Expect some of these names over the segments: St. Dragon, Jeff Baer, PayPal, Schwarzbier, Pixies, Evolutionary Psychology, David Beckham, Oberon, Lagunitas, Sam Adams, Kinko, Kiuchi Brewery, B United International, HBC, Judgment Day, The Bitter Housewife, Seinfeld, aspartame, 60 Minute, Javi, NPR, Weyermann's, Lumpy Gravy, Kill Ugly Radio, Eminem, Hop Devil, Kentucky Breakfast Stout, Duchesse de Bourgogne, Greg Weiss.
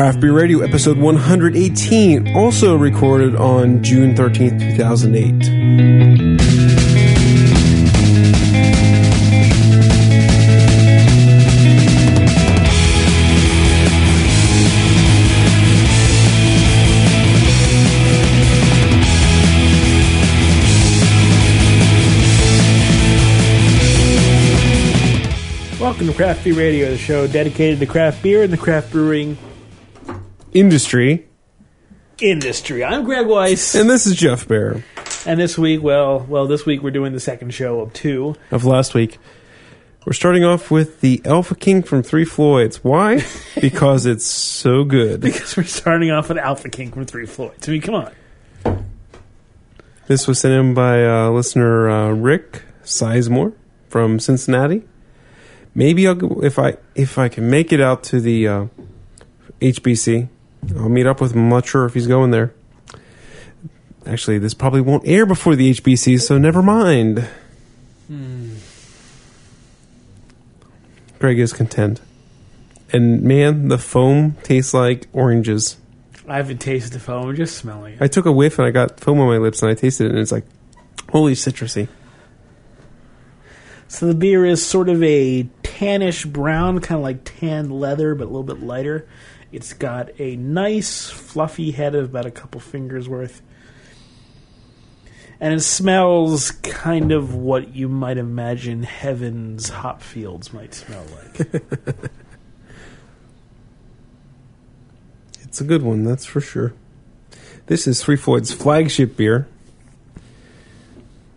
Craft Beer Radio, episode 118, also recorded on June 13th, 2008. Welcome to Craft Beer Radio, the show dedicated to craft beer and the craft brewing industry. I'm Greg Weiss. And this is Jeff Baer. And this week, this week we're doing the second show of two. Of last week. We're starting off with the Alpha King from Three Floyds. Why? Because it's so good. Because we're starting off with Alpha King from Three Floyds. I mean, come on. This was sent in by listener Rick Sizemore from Cincinnati. Maybe I'll go, if I can make it out to the HBC, I'll meet up with him. I'm not sure if he's going there. Actually, this probably won't air before the HBC, so never mind. Greg is content. And man, the foam tastes like oranges. I haven't tasted the foam, I'm just smelling it. I took a whiff and I got foam on my lips and I tasted it and it's like, holy citrusy. So the beer is sort of a tannish brown, kind of like tanned leather, but a little bit lighter. It's got a nice fluffy head of about a couple fingers worth. And it smells kind of what you might imagine heaven's hop fields might smell like. It's a good one, that's for sure. This is Three Floyds' flagship beer.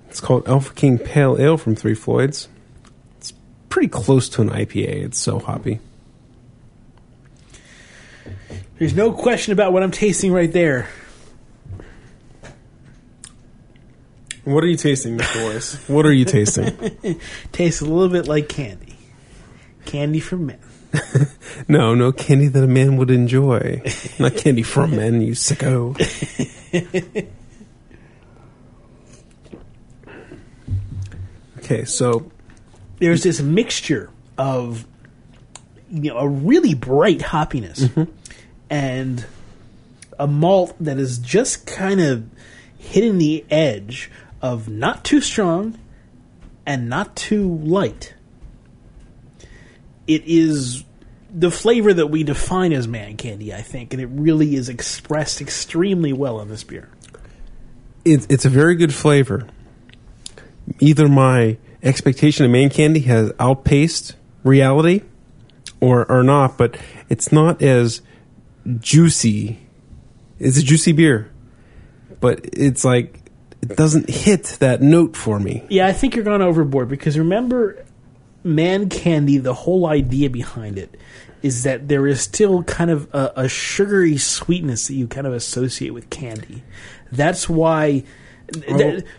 It's called Alpha King Pale Ale from Three Floyds. It's pretty close to an IPA. It's so hoppy. There's no question about what I'm tasting right there. What are you tasting, Mr. Weiss? What are you tasting? Tastes a little bit like candy. Candy from men. No candy that a man would enjoy. Not candy from men, you sicko. Okay, so there's this mixture of a really bright hoppiness and a malt that is just kind of hitting the edge of not too strong and not too light. It is the flavor that we define as man candy, I think, and it really is expressed extremely well in this beer. It's a very good flavor. Either my expectation of man candy has outpaced reality or not, but it's not as juicy. It's a juicy beer, but it's like it doesn't hit that note for me. Yeah, I think you're gone overboard because remember, man candy, the whole idea behind it is that there is still kind of a sugary sweetness that you kind of associate with candy. That's why...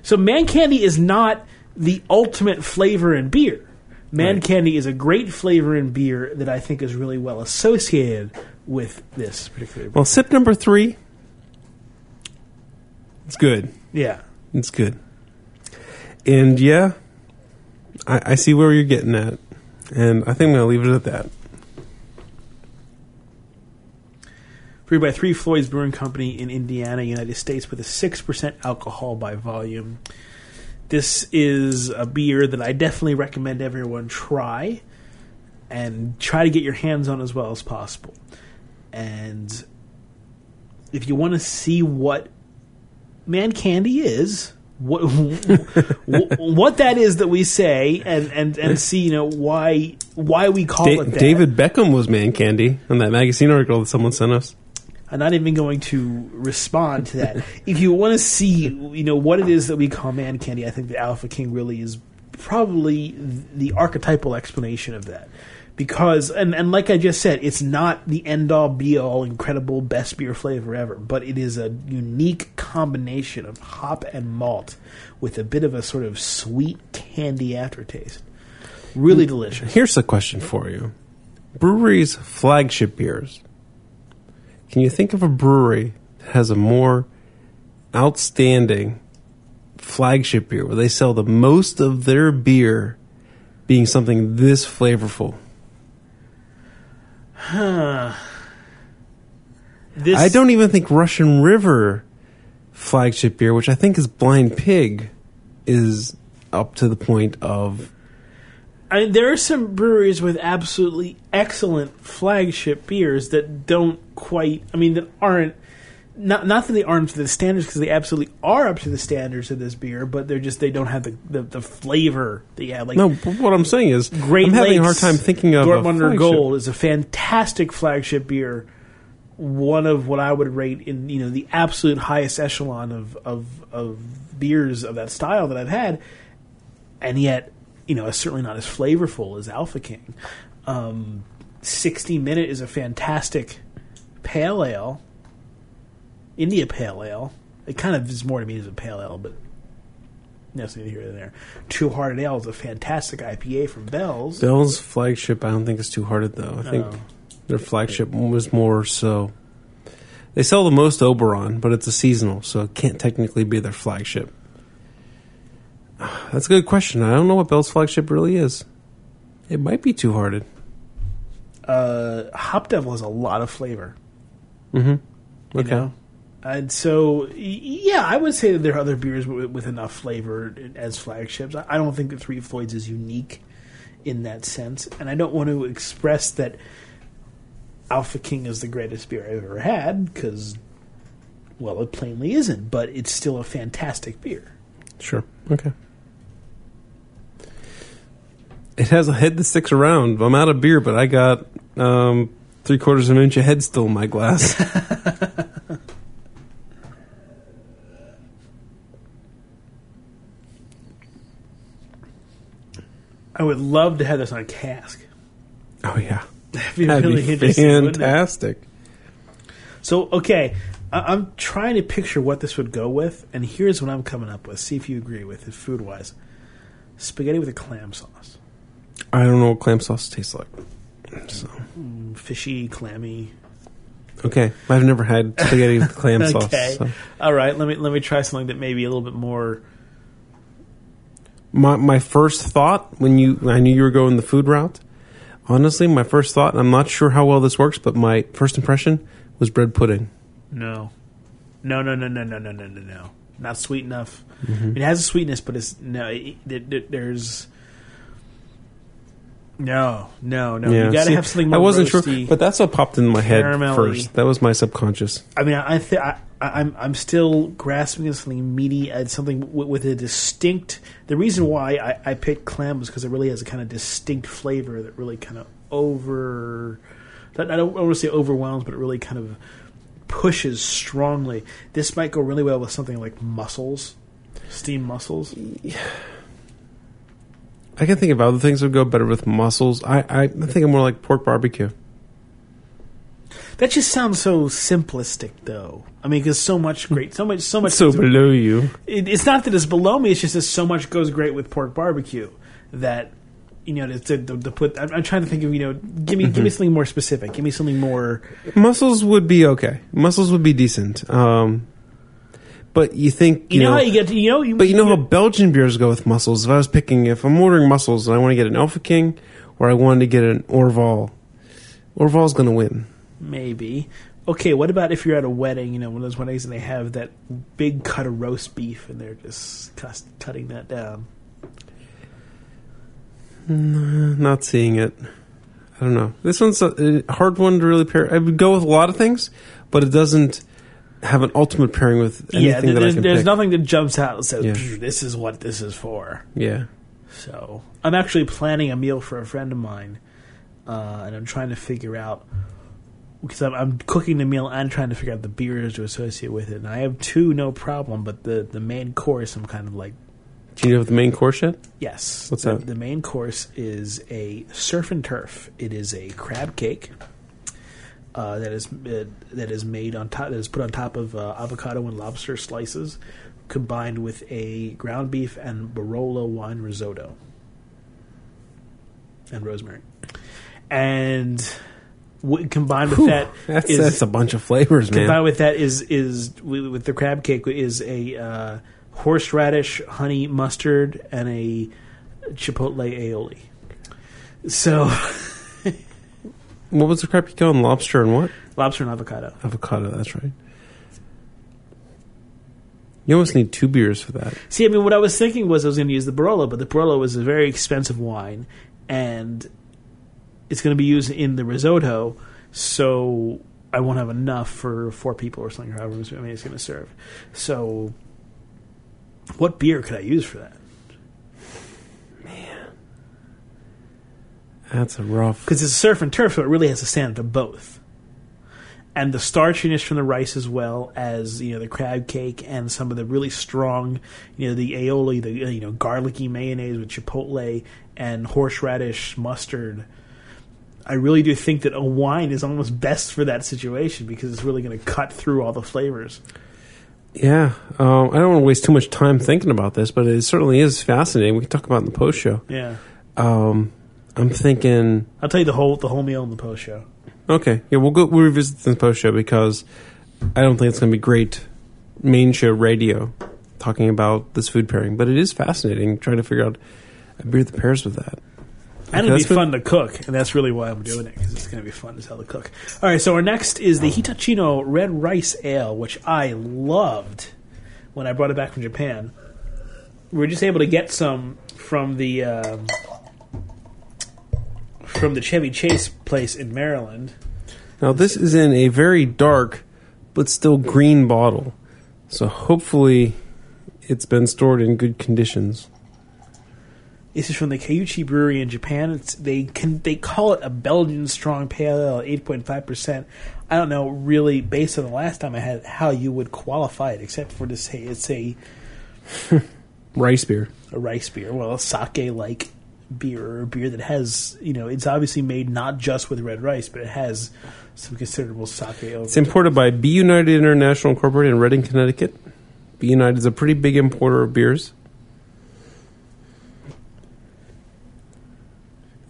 So man candy is not the ultimate flavor in beer. Man candy is a great flavor in beer that I think is really well associated with this particular beer. Well, sip number 3, it's good. Yeah. It's good. And yeah, I see where you're getting at. And I think I'm going to leave it at that. Brewed by Three Floyds Brewing Company in Indiana, United States, with a 6% alcohol by volume. This is a beer that I definitely recommend everyone try, and try to get your hands on as well as possible. And if you want to see what man candy is, what that is that we say, and see why we call it that. David Beckham was man candy in that magazine article that someone sent us. I'm not even going to respond to that. If you want to see, what it is that we call man candy, I think the Alpha King really is probably the archetypal explanation of that. Because, and like I just said, it's not the end-all, be-all, incredible, best beer flavor ever, but it is a unique combination of hop and malt with a bit of a sort of sweet candy aftertaste. Really delicious. Here's a question for you. Breweries' flagship beers. Can you think of a brewery that has a more outstanding flagship beer where they sell the most of their beer being something this flavorful? Huh. This, I don't even think Russian River flagship beer, which I think is Blind Pig, is up to the point of... there are some breweries with absolutely excellent flagship beers that don't quite... I mean, that aren't... Not that they aren't up to the standards, because they absolutely are up to the standards of this beer, but they're just, they don't have the flavor that you have. Like, no, but what I'm saying is, Great I'm Lakes, having a hard time thinking of Dortmunder Gold is a fantastic flagship beer. One of what I would rate in, you know, the absolute highest echelon of beers of that style that I've had, and yet, you know, it's certainly not as flavorful as Alpha King. 60 Minute is a fantastic pale ale. India Pale Ale. It kind of is more to me as a pale ale, but that's neither here nor there. Two Hearted Ale is a fantastic IPA from Bell's. Bell's flagship, I don't think it's Two Hearted, though. I think their flagship was more so... They sell the most Oberon, but it's a seasonal, so it can't technically be their flagship. That's a good question. I don't know what Bell's flagship really is. It might be Two Hearted. Hop Devil has a lot of flavor. Mm-hmm. Okay. You know? And so, yeah, I would say that there are other beers with enough flavor as flagships. I don't think that Three Floyds is unique in that sense. And I don't want to express that Alpha King is the greatest beer I've ever had, because, well, it plainly isn't. But it's still a fantastic beer. Sure. Okay. It has a head that sticks around. I'm out of beer, but I got 3/4 of an inch of head still in my glass. I would love to have this on a cask. Oh, yeah. That'd be fantastic. So, okay, I'm trying to picture what this would go with, and here's what I'm coming up with. See if you agree with it food-wise. Spaghetti with a clam sauce. I don't know what clam sauce tastes like. So. Fishy, clammy. Okay. I've never had spaghetti with clam sauce. Okay. So. All right. Let me try something that may be a little bit more... My first thought when I knew you were going the food route, honestly, my first thought, and I'm not sure how well this works, but my first impression was bread pudding. No. Not sweet enough. Mm-hmm. It has a sweetness, but it's no. Yeah. You got to have something more. I wasn't roasty, sure, but that's what popped into my head first. That was my subconscious. I mean, I'm still grasping at something meaty, at something with a distinct... The reason why I picked clam was because it really has a kind of distinct flavor that really kind of I don't want to say overwhelms, but it really kind of pushes strongly. This might go really well with something like mussels, steamed mussels. Yeah. I can think of other things that would go better with mussels. I think I'm more like pork barbecue. That just sounds so simplistic, though. I mean, because so much. So below you. It's not that it's below me. It's just that so much goes great with pork barbecue that, you know, to put. I'm trying to think of, you know, give me something more specific. Give me something more. Mussels would be okay. Mussels would be decent. But you think you know how you get to, how Belgian beers go with mussels. If I'm ordering mussels and I want to get an Alpha King or I wanted to get an Orval, Orval's going to win. Maybe. Okay, what about if you're at a wedding, you know, one of those weddings, and they have that big cut of roast beef, and they're just cutting that down? Not seeing it. I don't know. This one's a hard one to really pair. I would go with a lot of things, but it doesn't have an ultimate pairing with anything that I can pick. There's nothing that jumps out and says, this is what this is for. Yeah. So, I'm actually planning a meal for a friend of mine, and I'm trying to figure out... Because I'm cooking the meal and trying to figure out the beers to associate with it. And I have two, no problem, but the main course, I'm kind of like... Do you know the main course yet? Yes. What's that? The main course is a surf and turf. It is a crab cake that is made on top, that is put on top of avocado and lobster slices, combined with a ground beef and Barolo wine risotto. And rosemary. And... Combined with that's a bunch of flavors, man. Combined with that is with the crab cake is a horseradish, honey mustard, and a chipotle aioli. So, what was the crab cake on? Lobster and what? Lobster and avocado. Avocado, that's right. You almost need two beers for that. See, I mean, what I was thinking was I was going to use the Barolo, but the Barolo is a very expensive wine, and it's going to be used in the risotto, so I won't have enough for four people or something, or however many it's going to serve. So what beer could I use for that? Man. That's a rough... Because it's a surf and turf, so it really has to stand to both. And the starchiness from the rice, as well as, you know, the crab cake and some of the really strong, you know, the aioli, the, you know, garlicky mayonnaise with chipotle and horseradish mustard. I really do think that a wine is almost best for that situation because it's really going to cut through all the flavors. Yeah. I don't want to waste too much time thinking about this, but it certainly is fascinating. We can talk about it in the post-show. Yeah. I'm thinking... I'll tell you the whole meal in the post-show. Okay. Yeah, we'll revisit this in the post-show because I don't think it's going to be great main show radio talking about this food pairing, but it is fascinating trying to figure out a beer that pairs with that. And it'll be fun to cook, and that's really why I'm doing it, because it's going to be fun as hell to cook. All right, so our next is the Hitachino Red Rice Ale, which I loved when I brought it back from Japan. We were just able to get some from the Chevy Chase place in Maryland. Now, this is in a very dark but still green bottle, so hopefully it's been stored in good conditions. This is from the Kiuchi Brewery in Japan. They call it a Belgian strong pale ale, 8.5%. I don't know, really, based on the last time I had it, how you would qualify it, except for to say it's a... rice beer. A rice beer. Well, a sake-like beer, or a beer that has, you know, it's obviously made not just with red rice, but it has some considerable sake. It's imported by B United International Incorporated in Reading, Connecticut. B United is a pretty big importer of beers.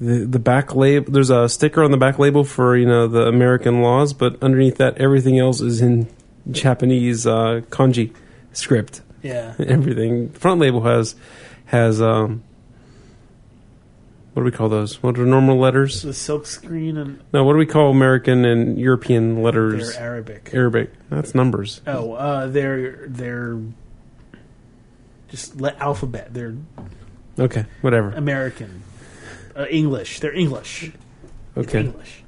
The back label, there's a sticker on the back label for, you know, the American laws, but underneath that, everything else is in Japanese kanji script. Yeah, everything. Front label has what do we call those? What are normal letters? The silk screen and no. What do we call American and European letters? They're Arabic. Arabic. That's numbers. Oh, they're just alphabet. They're okay. Whatever. American. English. They're English. Okay. It's English.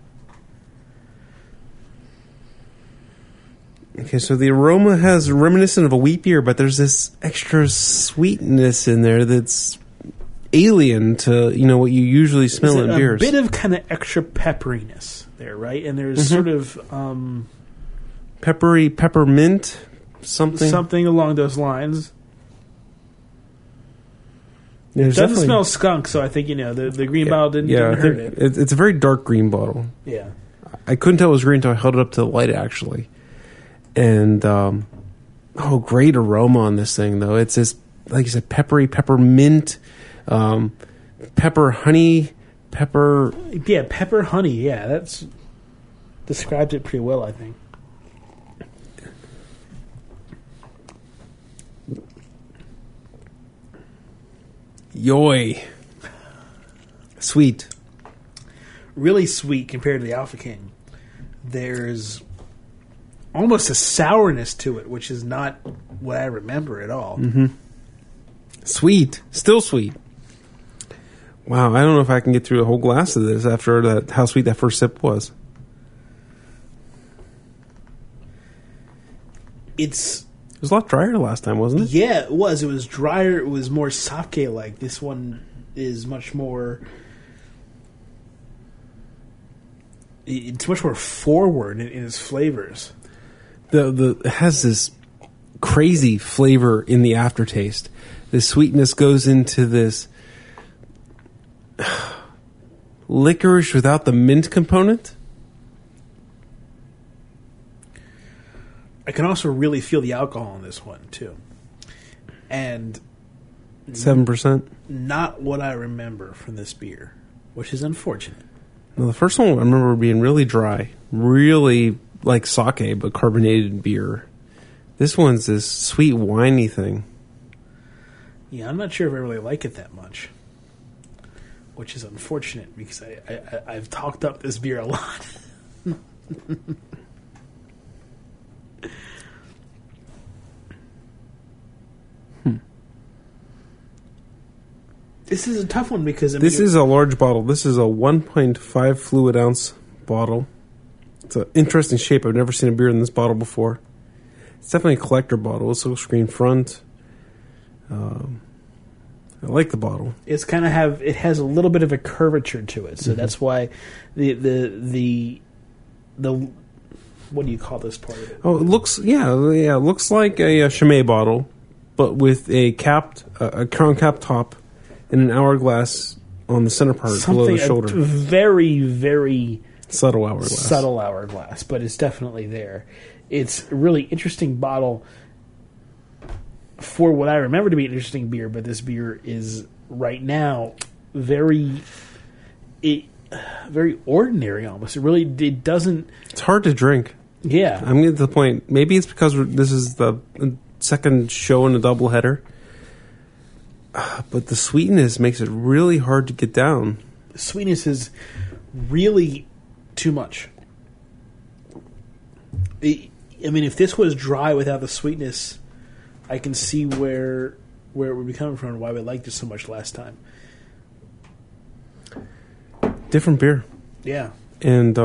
Okay, so the aroma has reminiscent of a wheat beer, but there's this extra sweetness in there that's alien to, you know, what you usually smell in beers. There's a bit of kind of extra pepperiness there, right? And there's sort of... peppermint, something. Something along those lines. It doesn't smell skunk, so I think, you know, the green bottle didn't hurt it. It's a very dark green bottle. Yeah. I couldn't tell it was green until I held it up to the light, actually. And, great aroma on this thing, though. It's this, like you said, peppery, peppermint, pepper honey, pepper... Yeah, pepper honey, yeah. That's describes it pretty well, I think. Yoy. Sweet. Really sweet compared to the Alpha King. There's almost a sourness to it, which is not what I remember at all. Mm-hmm. Sweet. Still sweet. Wow, I don't know if I can get through a whole glass of this after that, how sweet that first sip was. It was a lot drier last time, wasn't it? Yeah, it was. It was drier. It was more sake-like. This one is much more... It's much more forward in its flavors. It has this crazy flavor in the aftertaste. The sweetness goes into this licorice without the mint component. I can also really feel the alcohol in this one, too. And 7%? Not what I remember from this beer, which is unfortunate. Now, the first one I remember being really dry, really like sake, but carbonated beer. This one's this sweet, winey thing. Yeah, I'm not sure if I really like it that much, which is unfortunate because I've talked up this beer a lot. This is a tough one because... this is a large bottle. This is a 1.5 fluid ounce bottle. It's an interesting shape. I've never seen a beer in this bottle before. It's definitely a collector bottle. It's a little screen front. I like the bottle. It's kind of it has a little bit of a curvature to it, so that's why the what do you call this part of it? Oh, it looks it looks like a Chimay bottle, but with a capped a crown cap top and an hourglass on the center part below the shoulder. Very, very subtle hourglass. But it's definitely there. It's a really interesting bottle. For what I remember to be an interesting beer, but this beer is right now very ordinary almost. It doesn't... It's hard to drink. Yeah. I'm getting to the point. Maybe it's because this is the second show in a doubleheader. But the sweetness makes it really hard to get down. The sweetness is really too much. If this was dry without the sweetness... I can see where it would be coming from and why we liked it so much last time. Different beer. Yeah. And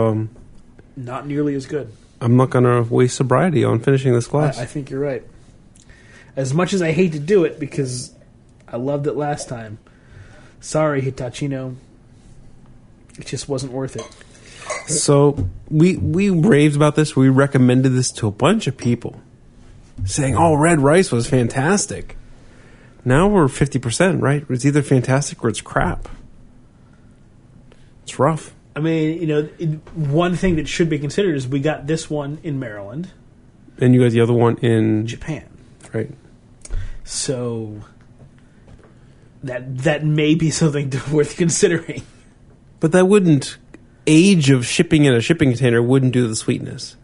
not nearly as good. I'm not going to waste sobriety on finishing this glass. I think you're right. As much as I hate to do it because I loved it last time. Sorry, Hitachino. It just wasn't worth it. So we raved about this. We recommended this to a bunch of people. Saying, Red Rice was fantastic. Now we're 50%, right? It's either fantastic or it's crap. It's rough. One thing that should be considered is we got this one in Maryland. And you got the other one in... Japan. Right. So, that may be something worth considering. But that wouldn't... Age of shipping in a shipping container wouldn't do the sweetness.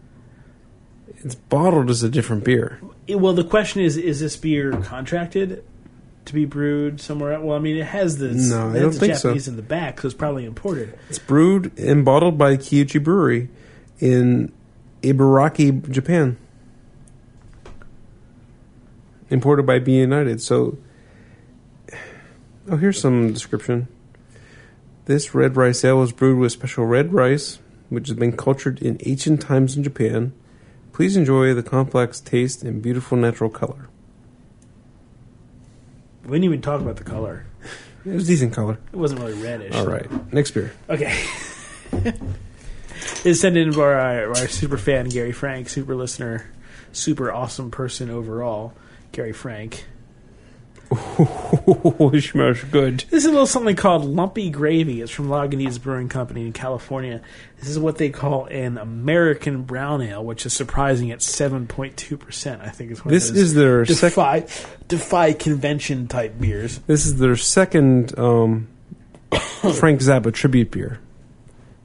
It's bottled as a different beer. Well, the question is this beer contracted to be brewed somewhere else? Well, it has this. No, I don't think so. Japanese in the back, so it's probably imported. It's brewed and bottled by Kiuchi Brewery in Ibaraki, Japan. Imported by B United. So, here's some description. This red rice ale was brewed with special red rice, which has been cultured in ancient times in Japan. Please enjoy the complex taste and beautiful natural color. We didn't even talk about the color. It was decent color. It wasn't really reddish. All right. Next beer. Okay. It's sent in by our super fan, Gary Frank, super listener, super awesome person overall, Gary Frank. Oh, it smells good. This is a little something called Lumpy Gravy. It's from Lagunitas Brewing Company in California. This is what they call an American brown ale, which is surprising at 7.2%. I think it's one of those is their defy convention type beers. This is their second Frank Zappa tribute beer.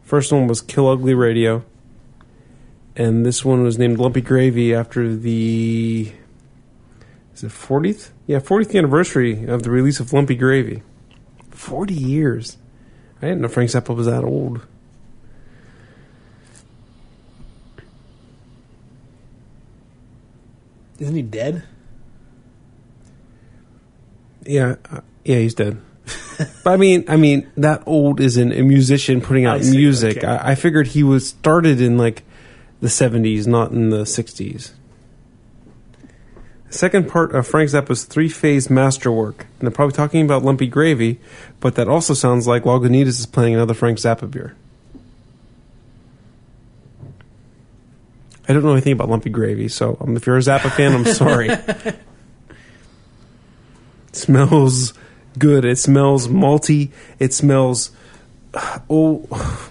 First one was Kill Ugly Radio, and this one was named Lumpy Gravy after the... Is it 40th? Yeah, 40th anniversary of the release of Lumpy Gravy. 40 years. I didn't know Frank Zappa was that old. Isn't he dead? Yeah, he's dead. But that old isn't a musician putting out music. Okay. I figured he was started in the 70s, not in the 60s. Second part of Frank Zappa's three-phase masterwork. And they're probably talking about Lumpy Gravy, but that also sounds like Lagunitas is playing another Frank Zappa beer. I don't know anything about Lumpy Gravy, so if you're a Zappa fan, I'm sorry. It smells good. It smells malty. It smells...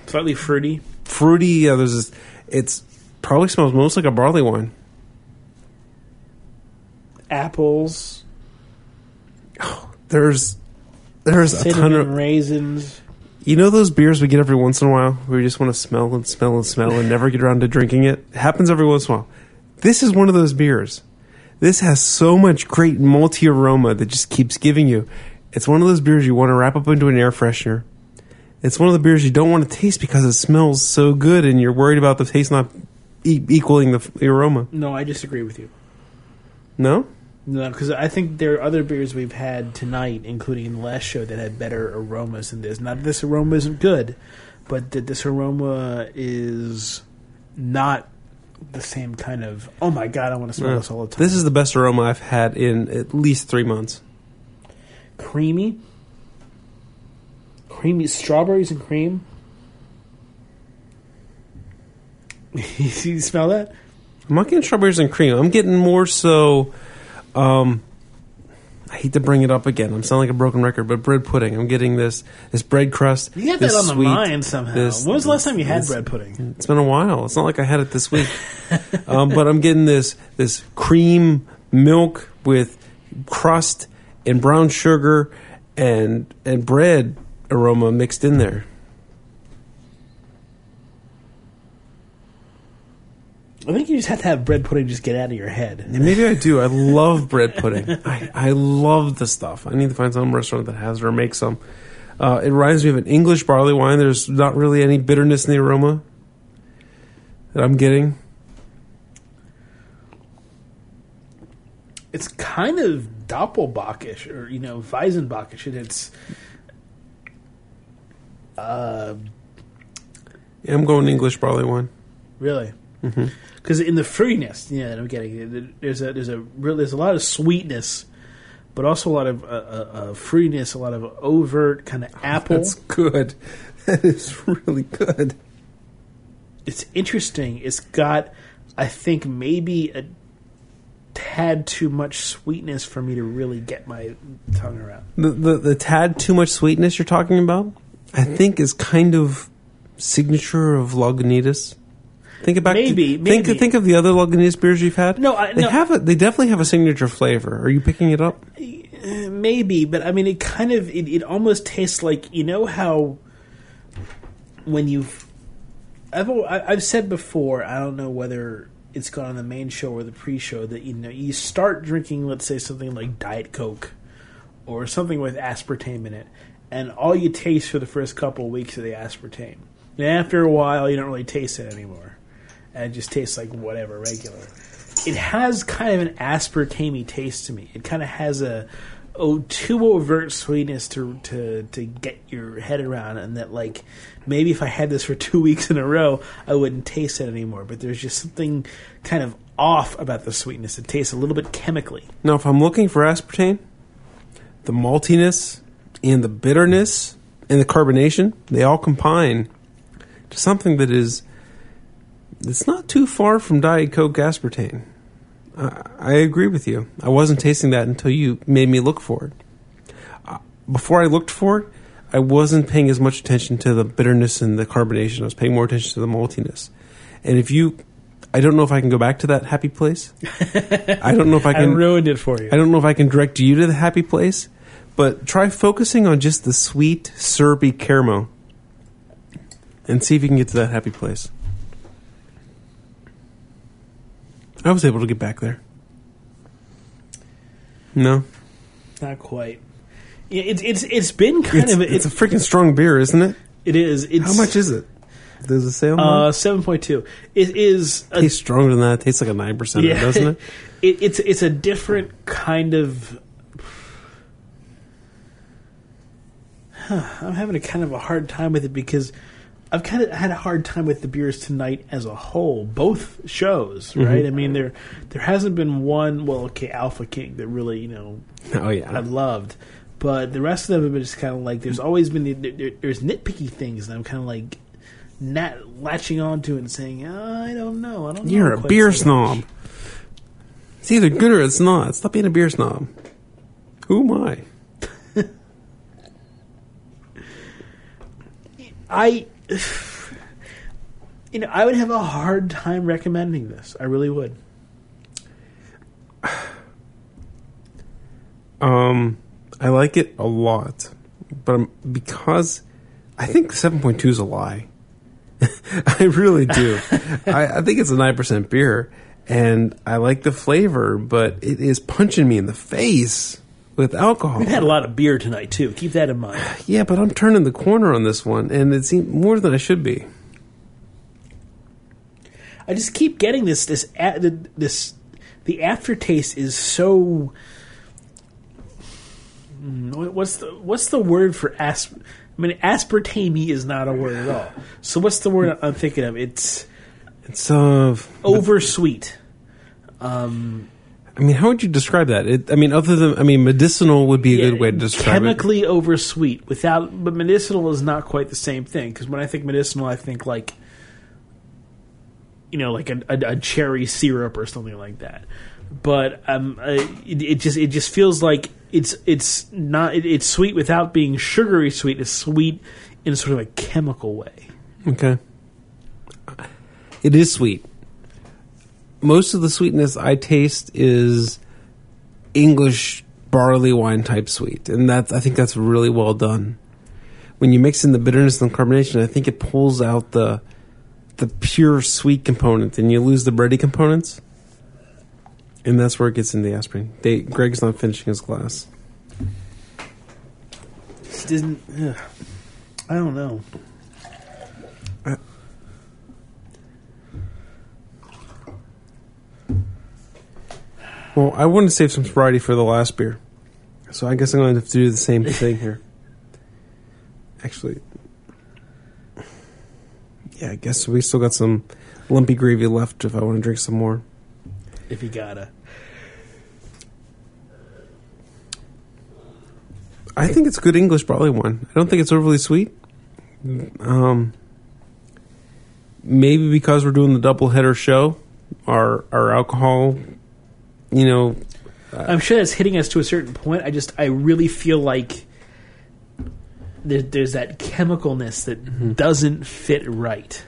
slightly fruity. Fruity, yeah. It probably smells most like a barley wine. Apples. Oh, there's a ton of raisins. You know those beers we get every once in a while where you just want to smell and smell and smell and never get around to drinking it? It happens every once in a while. This is one of those beers. This has so much great malty aroma that just keeps giving you. It's one of those beers you want to wrap up into an air freshener. It's one of the beers you don't want to taste because it smells so good and you're worried about the taste not equaling the aroma. No, I disagree with you. No? No, because I think there are other beers we've had tonight, including in the last show, that had better aromas than this. Not that this aroma isn't good, but that this aroma is not the same kind of, oh my God, I want to smell this all the time. This is the best aroma I've had in at least 3 months. Creamy. Creamy strawberries and cream. You smell that? I'm not getting strawberries and cream. I'm getting more so... I hate to bring it up again. I'm sounding like a broken record, but bread pudding. I'm getting this bread crust. You got that on the sweet, mind somehow. When was the last time you had bread pudding? It's been a while. It's not like I had it this week. But I'm getting this cream milk with crust and brown sugar and bread aroma mixed in there. I think you just have to have bread pudding just get out of your head. Maybe I do. I love bread pudding. I love the stuff. I need to find some restaurant that has it or makes some. It reminds me of an English barley wine. There's not really any bitterness in the aroma that I'm getting. It's kind of Doppelbach-ish or, Weizenbach-ish. And it's... I'm going English barley wine. Really? Because in the fruitiness, that I'm getting, there's a lot of sweetness, but also a lot of fruitiness, a lot of overt kind of apple. That's good. That is really good. It's interesting. It's got, I think, maybe a tad too much sweetness for me to really get my tongue around. The tad too much sweetness you're talking about, I think, is kind of signature of Lagunitas. Maybe. Think of the other Lagunitas beers you've had. They definitely have a signature flavor. Are you picking it up? Maybe, but I mean, it kind of it almost tastes like how when I've said before, I don't know whether it's gone on the main show or the pre-show, that you start drinking, let's say, something like Diet Coke or something with aspartame in it, and all you taste for the first couple of weeks is the aspartame, and after a while, you don't really taste it anymore. And it just tastes like whatever, regular. It has kind of an aspartame-y taste to me. It kind of has too overt sweetness to get your head around, and that, like, maybe if I had this for 2 weeks in a row, I wouldn't taste it anymore. But there's just something kind of off about the sweetness. It tastes a little bit chemically. Now, if I'm looking for aspartame, the maltiness and the bitterness and the carbonation, they all combine to something that is... It's not too far from Diet Coke aspartame. I agree with you. I wasn't tasting that until you made me look for it. Before I looked for it, I wasn't paying as much attention to the bitterness and the carbonation. I was paying more attention to the maltiness. And I don't know if I can go back to that happy place. I don't know if I can. I ruined it for you. I don't know if I can direct you to the happy place. But try focusing on just the sweet, syrupy caramel, and see if you can get to that happy place. I was able to get back there. No, not quite. It's been kind of a freaking strong beer, isn't it? It is. How much is it? Does it say on that? 7.2. It is. It tastes stronger than that. It tastes like a 9%, yeah, doesn't it? It's a different kind of. I'm having a kind of a hard time with it because. I've kind of had a hard time with the beers tonight as a whole, both shows, right? Mm-hmm. I mean, there hasn't been one, Alpha King that really, I've loved. But the rest of them have been just kind of like, there's always been, there's nitpicky things, and I'm kind of like not latching on to it and saying, I don't know. You're a beer snob. It's either good or it's not. Stop being a beer snob. Who am I? I would have a hard time recommending this. I really would. I like it a lot, but because I think 7.2 is a lie. I really do. I think it's a 9% beer, and I like the flavor, but it is punching me in the face with alcohol. We've had a lot of beer tonight, too. Keep that in mind. Yeah, but I'm turning the corner on this one, and it seems more than I should be. I just keep getting this the aftertaste is so. What's the word for aspartame is not a word at all. So what's the word I'm thinking of? It's oversweet. How would you describe that? Other than medicinal would be a good way to describe chemically it. Chemically oversweet, but medicinal is not quite the same thing. Because when I think medicinal, I think like a cherry syrup or something like that. But it just feels like it's sweet without being sugary sweet. It's sweet in sort of a chemical way. Okay, it is sweet. Most of the sweetness I taste is English barley wine type sweet, and that I think that's really well done. When you mix in the bitterness and the carbonation, I think it pulls out the pure sweet component, and you lose the bready components, and that's where it gets into the aspirin. Greg's not finishing his glass. This didn't. I don't know. Well, I want to save some sobriety for the last beer. So I guess I'm going to have to do the same thing here. Actually, yeah, I guess we still got some lumpy gravy left if I want to drink some more. If you gotta. I think it's good English barley wine. I don't think it's overly sweet. Maybe because we're doing the doubleheader show, our alcohol... I'm sure that's hitting us to a certain point. I really feel like there's that chemicalness that doesn't fit right.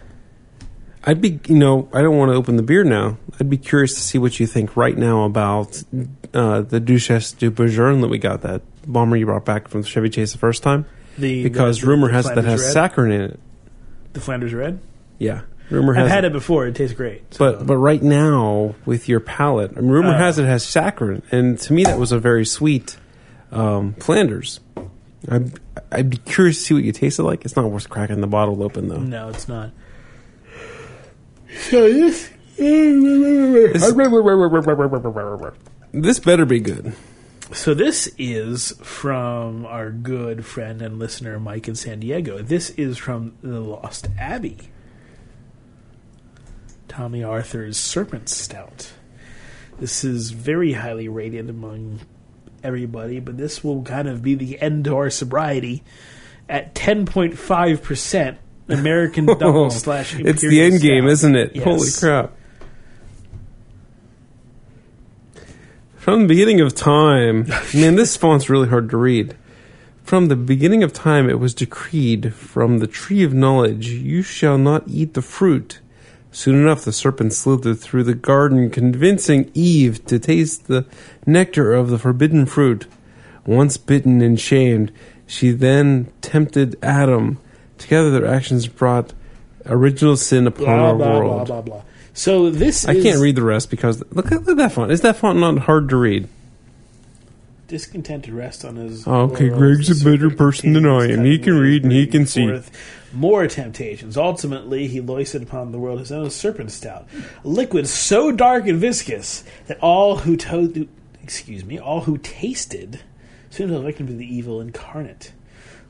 I'd be, I don't want to open the beer now. I'd be curious to see what you think right now about the Duchesse de Bourgogne that we got, that bomber you brought back from the Chevy Chase the first time. Because rumor has it that has saccharin in it. The Flanders Red? Yeah. Rumor I've had it before. It tastes great. So. But right now, with your palate, rumor has it has saccharin. And to me, that was a very sweet Flanders. I'd be curious to see what you tasted like. It's not worth cracking the bottle open, though. No, it's not. So this better be good. So this is from our good friend and listener, Mike in San Diego. This is from the Lost Abbey. Tommy Arthur's Serpent Stout. This is very highly rated among everybody, but this will kind of be the end to our sobriety at 10.5% American double / Imperial. It's the end stout. Game, isn't it? Yes. Holy crap. From the beginning of time... Man, this font's really hard to read. From the beginning of time, it was decreed from the tree of knowledge, you shall not eat the fruit... Soon enough, the serpent slithered through the garden, convincing Eve to taste the nectar of the forbidden fruit. Once bitten and shamed, she then tempted Adam. Together, their actions brought original sin upon our world. Blah, blah, blah. So this I can't read the rest because... Look at that font. Is that font not hard to read? Discontent to rest on his... Oh, okay, Greg's a better person than I am. He can read and he can see. More temptations. Ultimately, he loitered upon the world his own serpent stout, a liquid so dark and viscous that all who tasted soon fell victim to the evil incarnate.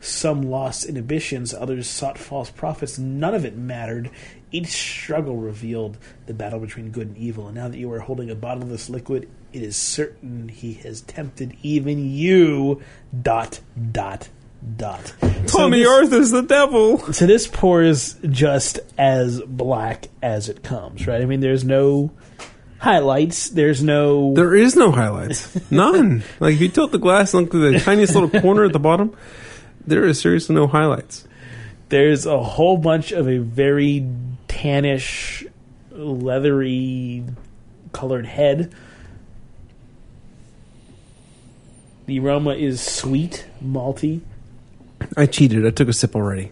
Some lost inhibitions, others sought false prophets. None of it mattered. Each struggle revealed the battle between good and evil. And now that you are holding a bottle of this liquid, it is certain he has tempted even you. ... Tommy Arthur's the devil. So this pours just as black as it comes, right? There's no highlights. There is no highlights. None. Like, if you tilt the glass and look at the tiniest little corner at the bottom, there is seriously no highlights. There's a whole bunch of a very tannish, leathery colored head. The aroma is sweet, malty. I cheated. I took a sip already.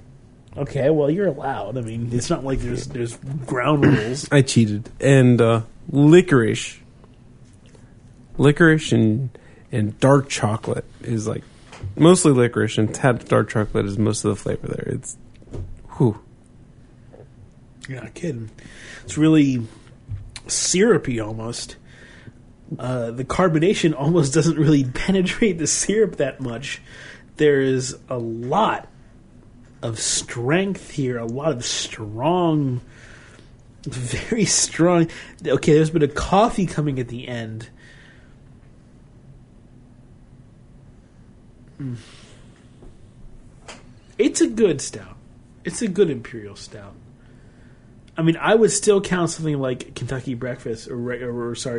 Okay, well, you're allowed. It's not like there's ground rules. I cheated. And licorice. Licorice and dark chocolate is like... Mostly licorice and tapped dark chocolate is most of the flavor there. It's... Whew. You're not kidding. It's really syrupy almost. The carbonation almost doesn't really penetrate the syrup that much. There is a lot of strength here, a lot of strong, very strong. Okay, there's been a coffee coming at the end. It's a good stout. It's a good imperial stout. I mean, I would still count something like Kentucky Breakfast or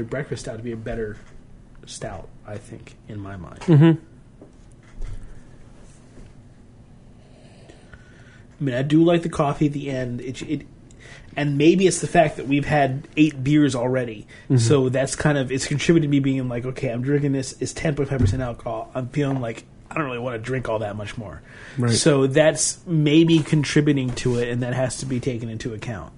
Breakfast Stout to be a better stout, I think, in my mind. Mm-hmm. I mean, I do like the coffee at the end. And maybe it's the fact that we've had 8 beers already. Mm-hmm. So that's kind of, it's contributed to me being like, okay, I'm drinking this. It's 10.5% alcohol. I'm feeling like I don't really want to drink all that much more. Right. So that's maybe contributing to it, and that has to be taken into account.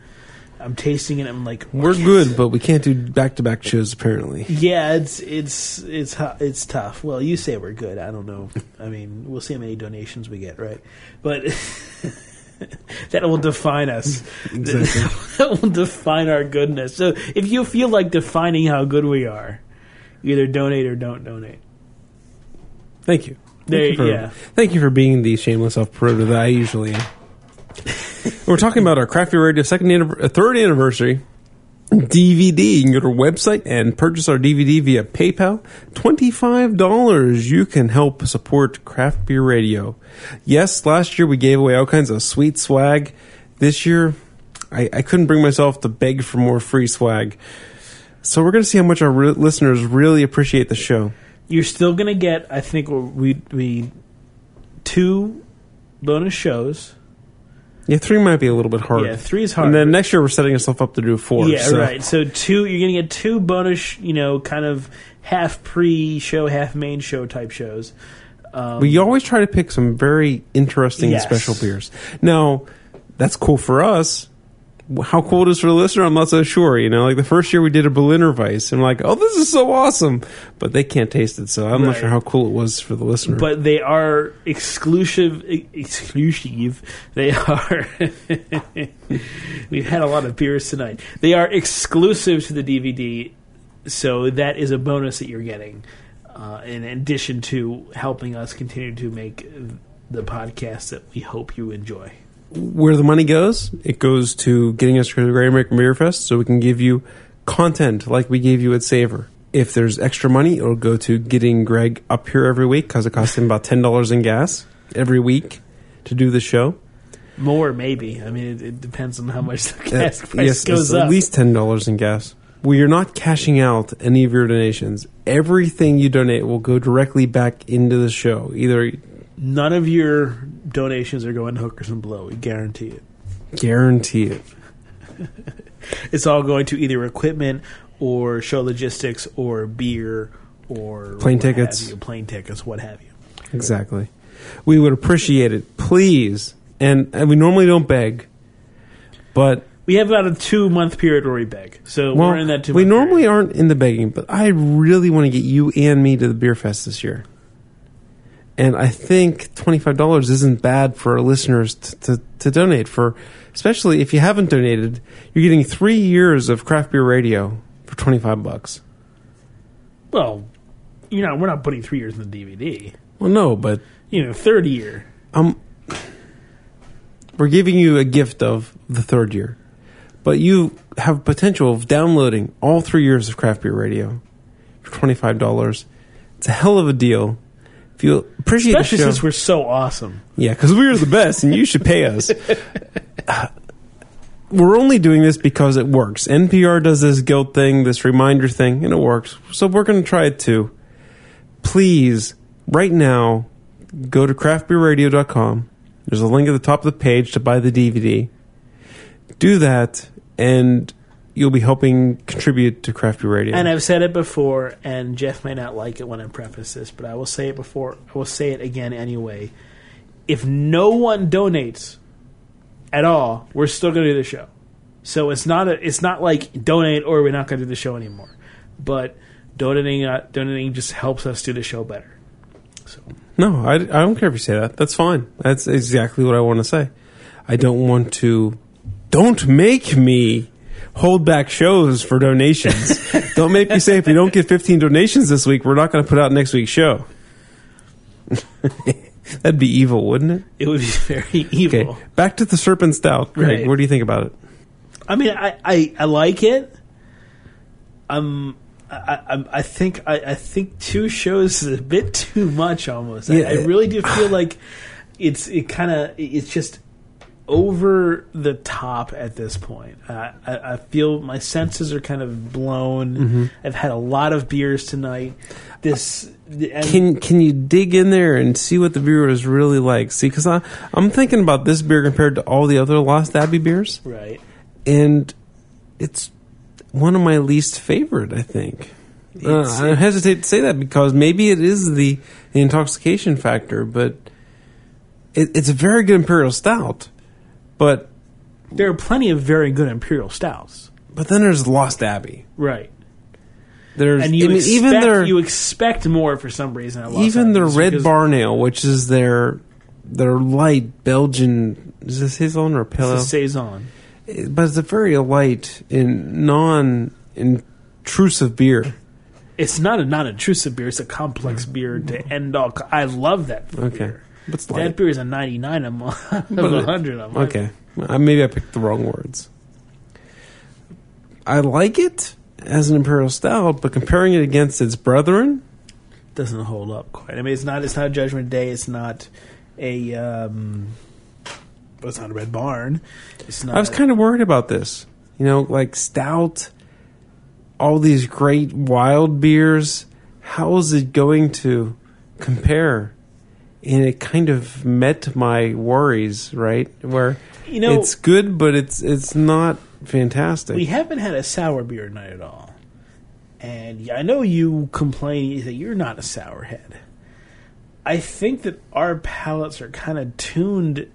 I'm tasting it. I'm like, we're good, but we can't do back-to-back shows apparently. Yeah, it's tough. Well, you say we're good. I don't know. I mean, we'll see how many donations we get, right? But that will define us. Exactly. That will define our goodness. So if you feel like defining how good we are, either donate or don't donate. Thank you. Thank you for being the shameless self-promoter that I usually am. We're talking about our Craft Beer Radio third anniversary DVD. You can go to our website and purchase our DVD via PayPal. $25. You can help support Craft Beer Radio. Yes, last year we gave away all kinds of sweet swag. This year, I couldn't bring myself to beg for more free swag. So we're going to see how much our listeners really appreciate the show. You're still going to get, I think, we 2 bonus shows. Yeah, 3 might be a little bit hard. Yeah, 3 is hard. And then next year we're setting ourselves up to do 4. Yeah, so. Right. So 2, you're going to get 2 bonus, kind of half pre-show, half main show type shows. We always try to pick some very interesting and special beers. Now, that's cool for us. How cool it is for the listener, I'm not so sure. Like the first year we did a Berliner Weiss, and like, oh, this is so awesome, but they can't taste it, so I'm not sure how cool it was for the listener. But they are exclusive. They are. We've had a lot of beers tonight. They are exclusive to the DVD, so that is a bonus that you're getting. In addition to helping us continue to make the podcast that we hope you enjoy. Where the money goes, it goes to getting us to the Great American Beer Fest so we can give you content like we gave you at Savor. If there's extra money, it'll go to getting Greg up here every week because it costs him about $10 in gas every week to do the show. More, maybe. I mean, it depends on how much the gas price goes up. At least $10 in gas. Well, you're not cashing out any of your donations. Everything you donate will go directly back into the show. None of your donations are going to hookers and blow. We guarantee it. Guarantee it. It's all going to either equipment or show logistics or beer or plane tickets, what have you. Exactly. We would appreciate it. Please. And we normally don't beg, but... We have about a 2-month period where we beg. So we're in that 2-month period. We normally aren't in the begging, but I really want to get you and me to the beer fest this year. And I think $25 isn't bad for our listeners to donate for, especially if you haven't donated. You're getting 3 years of Craft Beer Radio for $25. Well, we're not putting 3 years in the DVD. Well, no, but... 3rd year. We're giving you a gift of the 3rd year. But you have potential of downloading all 3 years of Craft Beer Radio for $25. It's a hell of a deal. If you appreciate the show. Especially since we're so awesome. Yeah, because we're the best and you should pay us. We're only doing this because it works. NPR does this guilt thing, this reminder thing, and it works. So we're going to try it too. Please, right now, go to craftbeerradio.com. There's a link at the top of the page to buy the DVD. Do that, and you'll be helping contribute to Craft Beer Radio. And I've said it before, and Jeff may not like it when I preface this, but I will say it before. I will say it again anyway. If no one donates at all, we're still going to do the show. So it's not like donate or we're not going to do the show anymore. But donating just helps us do the show better. So no, I don't care if you say that. That's fine. That's exactly what I want to say. I don't want to... Don't make me... hold back shows for donations. Don't make me say if we don't get 15 donations this week, we're not going to put out next week's show. That'd be evil, wouldn't it? It would be very evil. Okay. Back to the Serpent Stout. Right. Hey, what do you think about it? I mean, I like it. I think two shows is a bit too much almost. Yeah. I really do feel like it's just over the top at this point. I feel my senses are kind of blown. Mm-hmm. I've had a lot of beers tonight. Can you dig in there and see what the beer is really like? See, because I'm thinking about this beer compared to all the other Lost Abbey beers. Right. And it's one of my least favorite, I think. I hesitate to say that because maybe it is the intoxication factor, but it's a very good imperial stout. But there are plenty of very good imperial stouts. But then there's Lost Abbey, right? You expect more for some reason. At Lost even Abbey, the Red Barn Ale, which is their light Belgian, is it saison or pillow? It's a saison. But it's a very light and non-intrusive beer. It's not a non-intrusive beer. It's a complex beer to end all. I love that beer. But it's light. That beer is a 99 a month, 100 a month. Okay, maybe I picked the wrong words. I like it as an imperial stout, but comparing it against its brethren doesn't hold up quite. I mean, it's not Judgment Day. It's not a. It's not a Red Barn. It's not. I was kind of worried about this. You know, like stout, all these great wild beers. How is it going to compare? And it kind of met my worries, right? Where it's good, but it's not fantastic. We haven't had a sour beer night at all. And I know you complain that you're not a sour head. I think that our palates are kind of tuned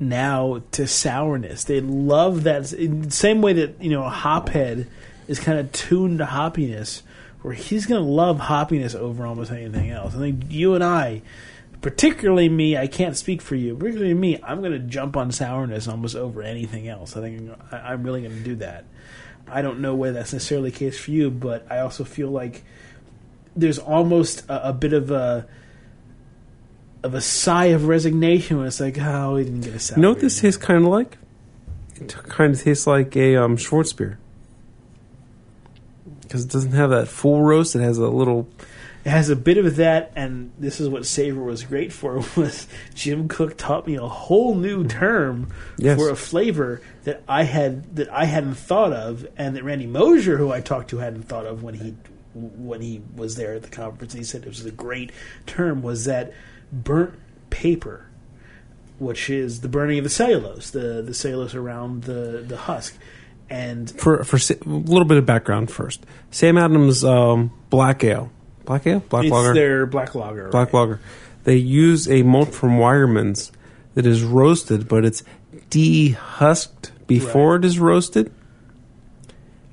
now to sourness. They love that in the same way that a hophead is kind of tuned to hoppiness, where he's going to love hoppiness over almost anything else. I think you and I, particularly me, I can't speak for you. Particularly me, I'm going to jump on sourness almost over anything else. I think I'm really going to do that. I don't know whether that's necessarily the case for you, but I also feel like there's almost a bit of a sigh of resignation when it's like, oh, we didn't get a sour. You know what this tastes kind of like? It kind of tastes like a Schwarzbier. Because it doesn't have that full roast. It has a little... It has a bit of that, and this is what Savor was great for, was Jim Cook taught me a whole new term for a flavor that I hadn't thought of, and that Randy Mosher, who I talked to, hadn't thought of when he was there at the conference. And he said it was a great term, was that... burnt paper, which is the burning of the cellulose, the cellulose around the husk. And for a little bit of background first, Sam Adams black lager. It's their black lager. Black lager. They use a malt from Weyermann's that is roasted, but it's dehusked before it is roasted.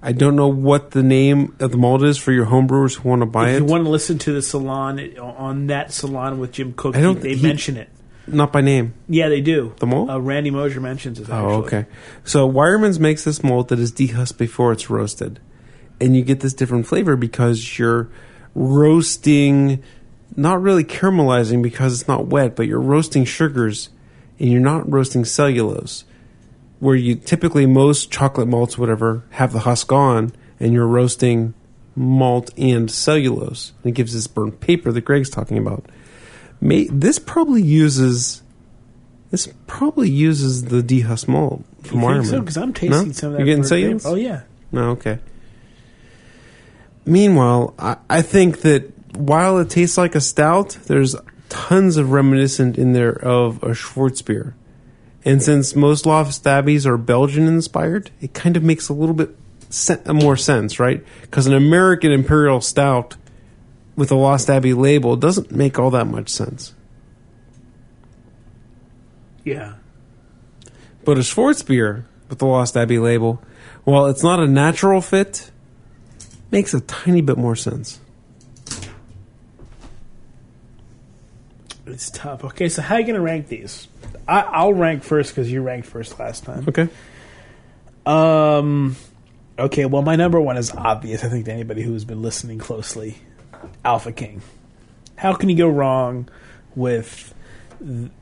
I don't know what the name of the malt is for your homebrewers who want to buy it. If you want to listen to the salon, on that salon with Jim Cook, they mention it. Not by name. Yeah, they do. The malt? Randy Mosher mentions it, actually. Oh, okay. So Weyermann's makes this malt that is dehusked before it's roasted. And you get this different flavor because you're roasting, not really caramelizing because it's not wet, but you're roasting sugars and you're not roasting cellulose. Where you typically, most chocolate malts, whatever, have the husk on, and you're roasting malt and cellulose. And it gives this burnt paper that Greg's talking about. This probably uses the dehusked malt from Weyermann. So, because I'm tasting some of that. You're getting cellulose? Oh, yeah. No, okay. Meanwhile, I think that while it tastes like a stout, there's tons of reminiscent in there of a Schwarzbier. And since most Lost Abbeys are Belgian-inspired, it kind of makes a little bit more sense, right? Because an American Imperial Stout with a Lost Abbey label doesn't make all that much sense. Yeah. But a Schwarzbier with the Lost Abbey label, while it's not a natural fit, makes a tiny bit more sense. It's tough. Okay, so how are you going to rank these? I'll rank first because you ranked first last time. Okay. Okay, well, my number one is obvious, I think, to anybody who's been listening closely. Alpha King. How can you go wrong with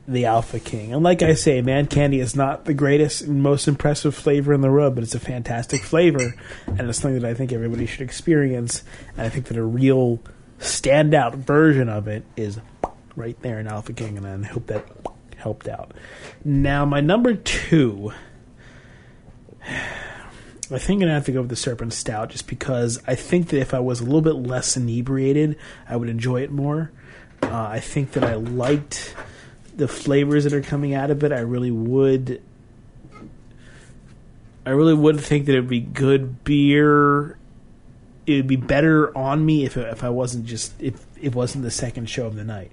the Alpha King? And like I say, man, candy is not the greatest and most impressive flavor in the world, but it's a fantastic flavor, and it's something that I think everybody should experience, and I think that a real standout version of it is right there in Alpha King, and I hope that helped out. Now, my number two... I think I'm going to have to go with the Serpent Stout just because I think that if I was a little bit less inebriated, I would enjoy it more. I think that I liked the flavors that are coming out of it. I really would think that it would be good beer. It would be better on me if it wasn't the second show of the night.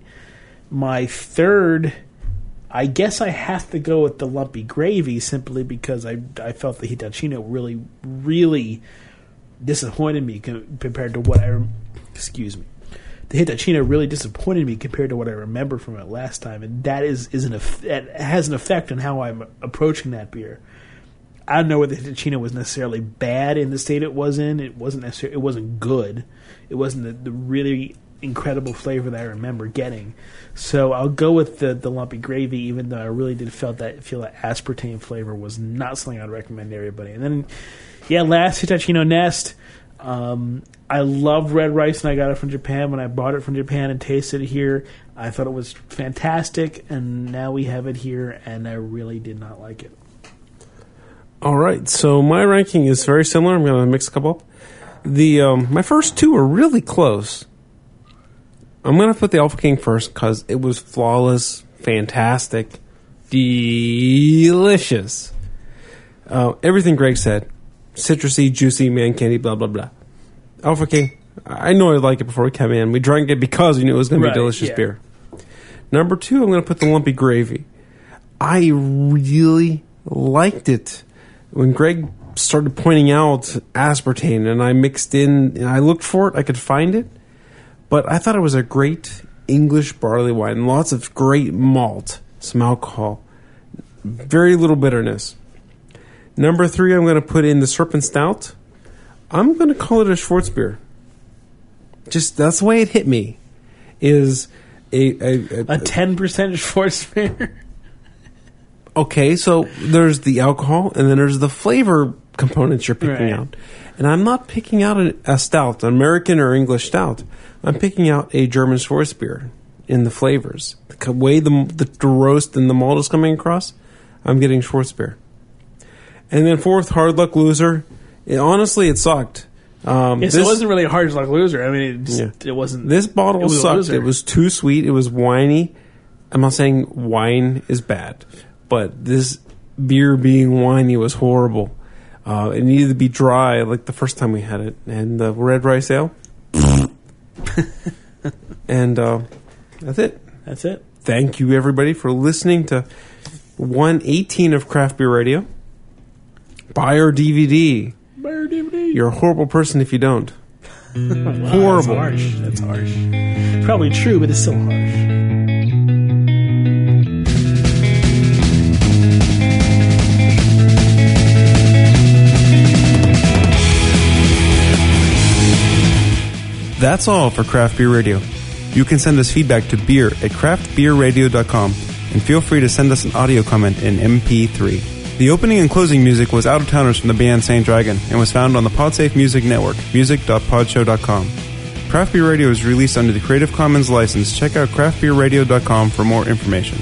My third... I guess I have to go with the Lumpy Gravy simply because I felt the Hitachino really, really disappointed me compared to what I... Excuse me. The Hitachino really disappointed me compared to what I remember from it last time, and that has an effect on how I'm approaching that beer. I don't know whether the Hitachino was necessarily bad in the state it was in. It wasn't good. It wasn't the really... incredible flavor that I remember getting, so I'll go with the Lumpy Gravy, even though I really did feel that aspartame flavor was not something I'd recommend to everybody. And then, yeah, last Hitachino Nest. I love red rice, and I got it from Japan. When I bought it from Japan and tasted it here, I thought it was fantastic, and now we have it here, and I really did not like it. All right, so my ranking is very similar. I'm going to mix a couple up. My first two are really close. I'm going to put the Alpha King first because it was flawless, fantastic, delicious. Everything Greg said. Citrusy, juicy, man candy, blah, blah, blah. Alpha King, I know I liked it before we came in. We drank it because we knew it was going to be delicious beer. Number two, I'm going to put the Lumpy Gravy. I really liked it. When Greg started pointing out aspartame and I mixed in, and I looked for it, I could find it. But I thought it was a great English barley wine. Lots of great malt, some alcohol, very little bitterness. Number three, I'm going to put in the Serpent Stout. I'm going to call it a Schwarzbier. Just that's the way it hit me. Is a 10% Schwarzbier. Okay, so there's the alcohol, and then there's the flavor components you're picking out. And I'm not picking out a stout, an American or English stout. I'm picking out a German Schwarzbier in the flavors. The way the roast and the malt is coming across, I'm getting Schwarzbier. And then fourth, Hard Luck Loser. It sucked. It wasn't really a Hard Luck Loser. I mean, it wasn't. This bottle sucked. It was too sweet. It was winey. I'm not saying wine is bad, but this beer being winey was horrible. It needed to be dry like the first time we had it. And the red rice ale. And that's it. That's it. Thank you, everybody, for listening to 118 of Craft Beer Radio. Buy our DVD. Buy our DVD. You're a horrible person if you don't. Wow, horrible. That's harsh. It's probably true, but it's still harsh. That's all for Craft Beer Radio. You can send us feedback to beer@craftbeerradio.com and feel free to send us an audio comment in MP3. The opening and closing music was Out of Towners from the band Saint Dragon and was found on the Podsafe Music Network, music.podshow.com. Craft Beer Radio is released under the Creative Commons license. Check out craftbeerradio.com for more information.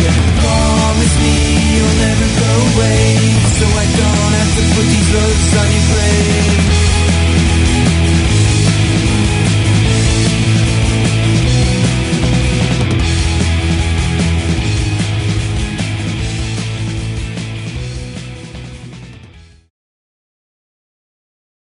Promise me you'll never go away, so I don't have to put these roads on you.